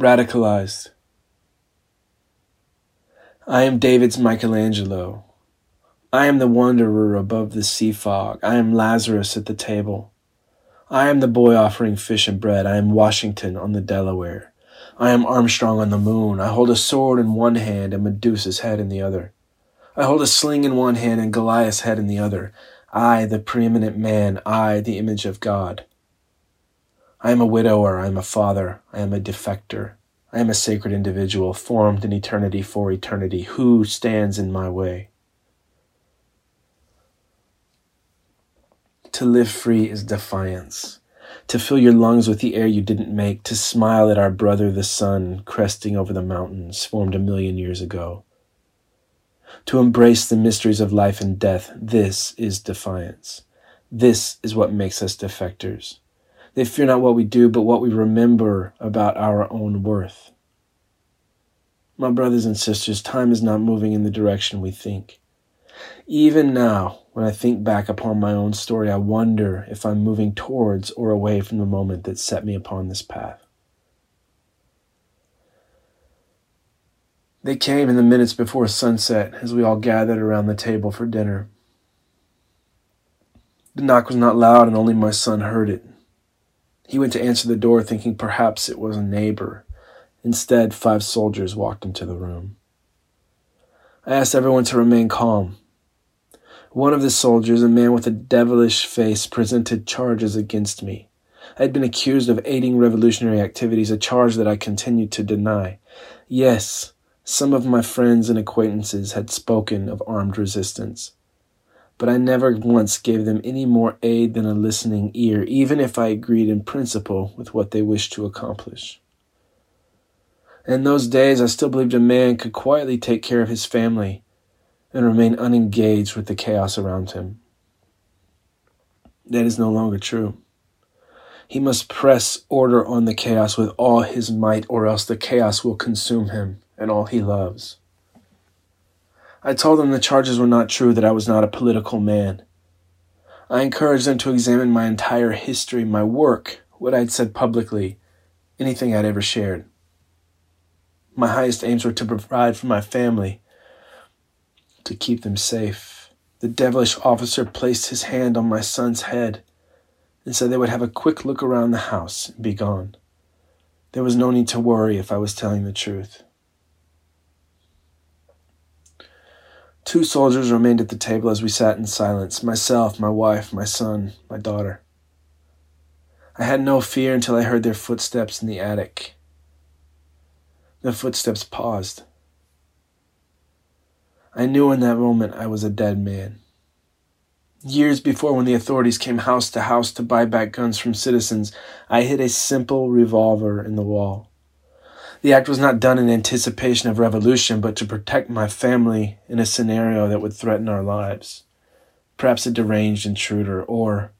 radicalized. I am David's Michelangelo. I am the wanderer above the sea fog. I am Lazarus at the table. I am the boy offering fish and bread. I am Washington on the Delaware. I am Armstrong on the moon. I hold a sword in one hand and Medusa's head in the other. I hold a sling in one hand and Goliath's head in the other. I, the preeminent man, I, the image of God. I am a widower. I am a father. I am a defector. I am a sacred individual formed in eternity for eternity. Who stands in my way? To live free is defiance. To fill your lungs with the air you didn't make. To smile at our brother the sun cresting over the mountains formed a million years ago. To embrace the mysteries of life and death. This is defiance. This is what makes us defectors. They fear not what we do, but what we remember about our own worth. My brothers and sisters, time is not moving in the direction we think. Even now, when I think back upon my own story, I wonder if I'm moving towards or away from the moment that set me upon this path. They came in the minutes before sunset as we all gathered around the table for dinner. The knock was not loud, and only my son heard it. He went to answer the door, thinking perhaps it was a neighbor. Instead, 5 soldiers walked into the room. I asked everyone to remain calm. One of the soldiers, a man with a devilish face, presented charges against me. I had been accused of aiding revolutionary activities, a charge that I continued to deny. Yes, some of my friends and acquaintances had spoken of armed resistance, but I never once gave them any more aid than a listening ear, even if I agreed in principle with what they wished to accomplish. In those days, I still believed a man could quietly take care of his family and remain unengaged with the chaos around him. That is no longer true. He must press order on the chaos with all his might, or else the chaos will consume him and all he loves. I told them the charges were not true, that I was not a political man. I encouraged them to examine my entire history, my work, what I'd said publicly, anything I'd ever shared. My highest aims were to provide for my family, to keep them safe. The devilish officer placed his hand on my son's head and said they would have a quick look around the house and be gone. There was no need to worry if I was telling the truth. 2 soldiers remained at the table as we sat in silence, myself, my wife, my son, my daughter. I had no fear until I heard their footsteps in the attic. The footsteps paused. I knew in that moment I was a dead man. Years before, when the authorities came house to house to buy back guns from citizens, I hid a simple revolver in the wall. The act was not done in anticipation of revolution, but to protect my family in a scenario that would threaten our lives. Perhaps a deranged intruder, or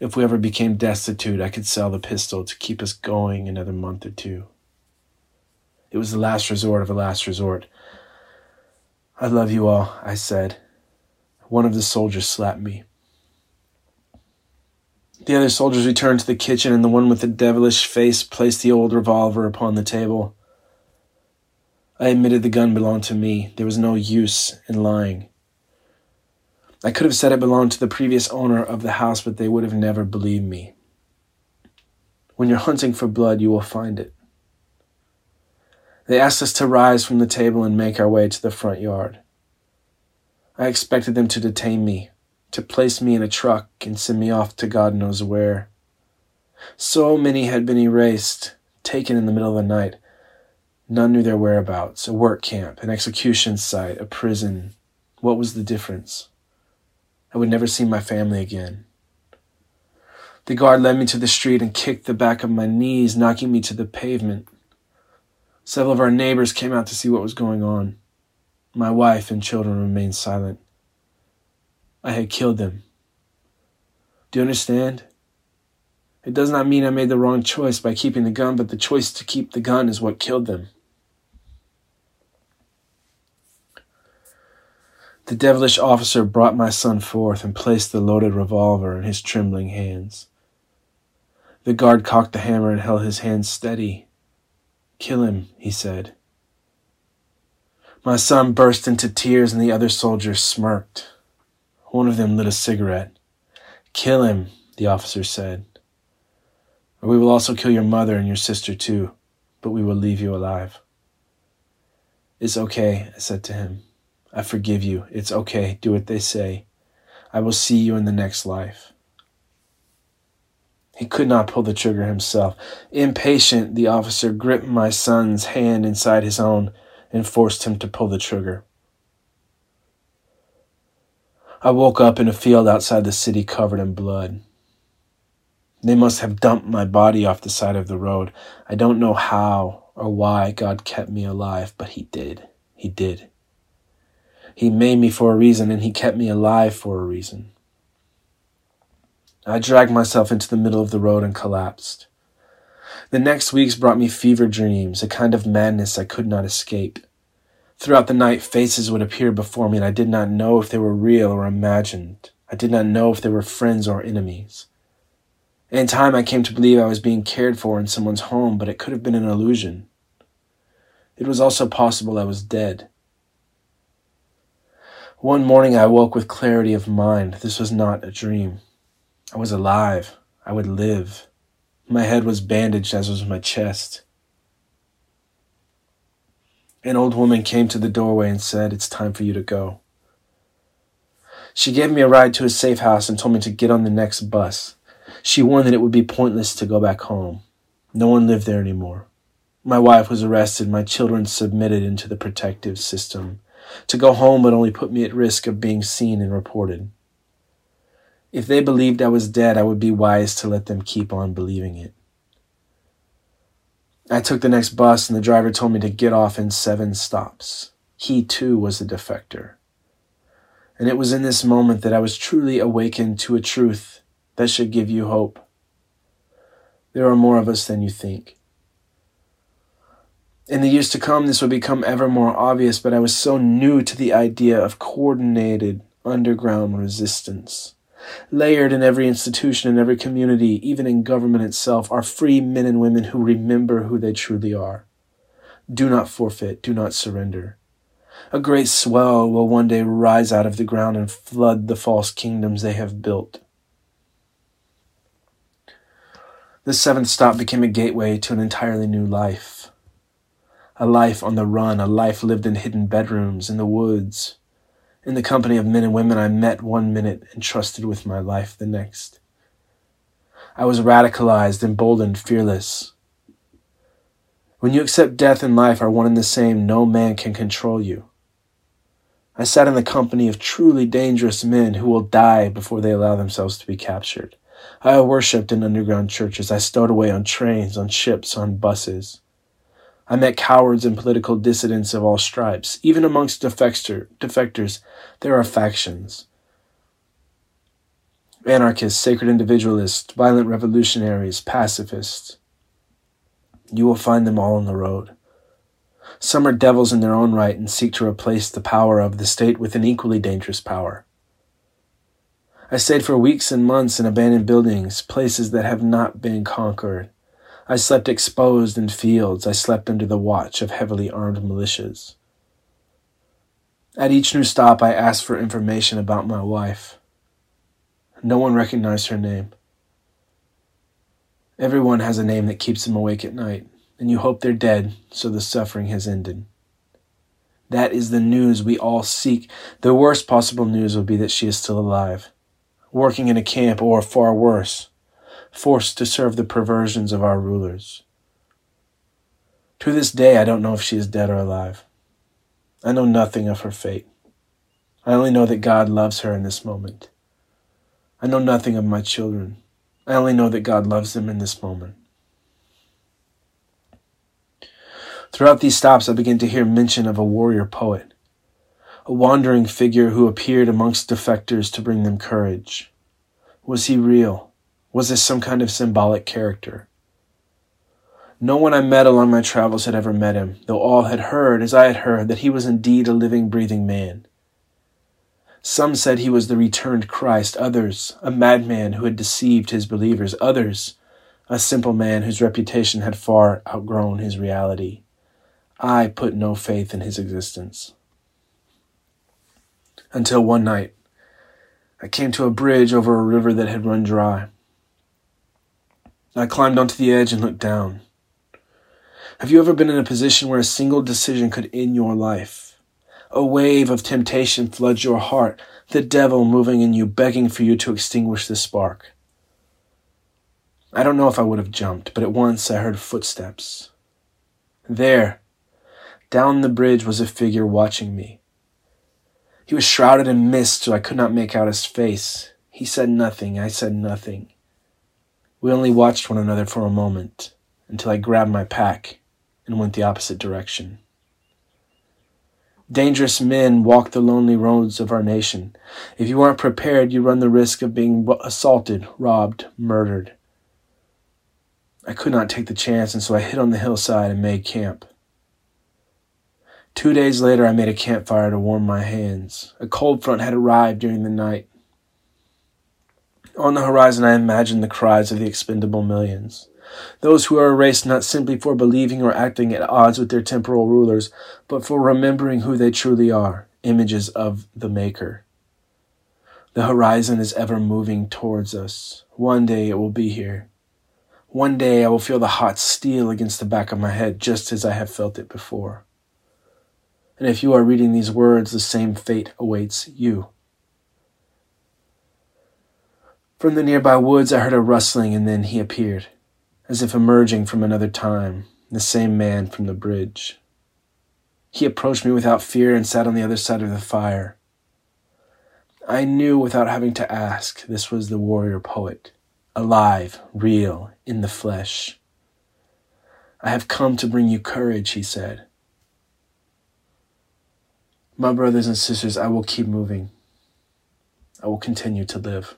if we ever became destitute, I could sell the pistol to keep us going another month or 2. It was the last resort of a last resort. "I love you all," I said. One of the soldiers slapped me. The other soldiers returned to the kitchen, and the one with the devilish face placed the old revolver upon the table. I admitted the gun belonged to me. There was no use in lying. I could have said it belonged to the previous owner of the house, but they would have never believed me. When you're hunting for blood, you will find it. They asked us to rise from the table and make our way to the front yard. I expected them to detain me, to place me in a truck and send me off to God knows where. So many had been erased, taken in the middle of the night. None knew their whereabouts, a work camp, an execution site, a prison. What was the difference? I would never see my family again. The guard led me to the street and kicked the back of my knees, knocking me to the pavement. Several of our neighbors came out to see what was going on. My wife and children remained silent. I had killed them. Do you understand? It does not mean I made the wrong choice by keeping the gun, but the choice to keep the gun is what killed them. The devilish officer brought my son forth and placed the loaded revolver in his trembling hands. The guard cocked the hammer and held his hands steady, "Kill him," he said. My son burst into tears and the other soldiers smirked. One of them lit a cigarette. "Kill him," the officer said. "Or we will also kill your mother and your sister too, but we will leave you alive." "It's okay," I said to him. "I forgive you. It's okay. Do what they say. I will see you in the next life." He could not pull the trigger himself. Impatient, the officer gripped my son's hand inside his own and forced him to pull the trigger. I woke up in a field outside the city covered in blood. They must have dumped my body off the side of the road. I don't know how or why God kept me alive, but he did. He did. He made me for a reason, and he kept me alive for a reason. I dragged myself into the middle of the road and collapsed. The next weeks brought me fever dreams, a kind of madness I could not escape. Throughout the night, faces would appear before me, and I did not know if they were real or imagined. I did not know if they were friends or enemies. In time, I came to believe I was being cared for in someone's home, but it could have been an illusion. It was also possible I was dead. One morning, I woke with clarity of mind. This was not a dream. I was alive. I would live. My head was bandaged, as was my chest. An old woman came to the doorway and said, "It's time for you to go." She gave me a ride to a safe house and told me to get on the next bus. She warned that it would be pointless to go back home. No one lived there anymore. My wife was arrested. My children submitted into the protective system. To go home would only put me at risk of being seen and reported. If they believed I was dead, I would be wise to let them keep on believing it. I took the next bus, and the driver told me to get off in 7 stops. He, too, was a defector. And it was in this moment that I was truly awakened to a truth that should give you hope. There are more of us than you think. In the years to come, this would become ever more obvious, but I was so new to the idea of coordinated underground resistance. Layered in every institution, in every community, even in government itself, are free men and women who remember who they truly are. Do not forfeit, do not surrender. A great swell will one day rise out of the ground and flood the false kingdoms they have built. The 7th stop became a gateway to an entirely new life. A life on the run, a life lived in hidden bedrooms, in the woods, in the company of men and women I met one minute and trusted with my life the next. I was radicalized, emboldened, fearless. When you accept death and life are one and the same, no man can control you. I sat in the company of truly dangerous men who will die before they allow themselves to be captured. I worshipped in underground churches. I stowed away on trains, on ships, on buses. I met cowards and political dissidents of all stripes. Even amongst defectors, there are factions. Anarchists, sacred individualists, violent revolutionaries, pacifists. You will find them all on the road. Some are devils in their own right and seek to replace the power of the state with an equally dangerous power. I stayed for weeks and months in abandoned buildings, places that have not been conquered. I slept exposed in fields. I slept under the watch of heavily armed militias. At each new stop, I asked for information about my wife. No one recognized her name. Everyone has a name that keeps them awake at night, and you hope they're dead, so the suffering has ended. That is the news we all seek. The worst possible news would be that she is still alive, working in a camp, or far worse, forced to serve the perversions of our rulers. To this day, I don't know if she is dead or alive. I know nothing of her fate. I only know that God loves her in this moment. I know nothing of my children. I only know that God loves them in this moment. Throughout these stops, I began to hear mention of a warrior poet, a wandering figure who appeared amongst defectors to bring them courage. Was he real? Was this some kind of symbolic character? No one I met along my travels had ever met him, though all had heard, as I had heard, that he was indeed a living, breathing man. Some said he was the returned Christ, others, a madman who had deceived his believers, others, a simple man whose reputation had far outgrown his reality. I put no faith in his existence. Until one night, I came to a bridge over a river that had run dry. I climbed onto the edge and looked down. Have you ever been in a position where a single decision could end your life? A wave of temptation floods your heart, the devil moving in you, begging for you to extinguish the spark. I don't know if I would have jumped, but at once I heard footsteps. There, down the bridge, was a figure watching me. He was shrouded in mist, so I could not make out his face. He said nothing, I said nothing. We only watched one another for a moment, until I grabbed my pack and went the opposite direction. Dangerous men walk the lonely roads of our nation. If you aren't prepared, you run the risk of being assaulted, robbed, murdered. I could not take the chance, and so I hid on the hillside and made camp. 2 days later, I made a campfire to warm my hands. A cold front had arrived during the night. On the horizon, I imagined the cries of the expendable millions. Those who are erased not simply for believing or acting at odds with their temporal rulers, but for remembering who they truly are, images of the Maker. The horizon is ever moving towards us. One day it will be here. One day I will feel the hot steel against the back of my head, just as I have felt it before. And if you are reading these words, the same fate awaits you. From the nearby woods I heard a rustling, and then he appeared, as if emerging from another time, the same man from the bridge. He approached me without fear and sat on the other side of the fire. I knew without having to ask, this was the warrior poet. Alive, real, in the flesh. I have come to bring you courage, he said. My brothers and sisters, I will keep moving. I will continue to live.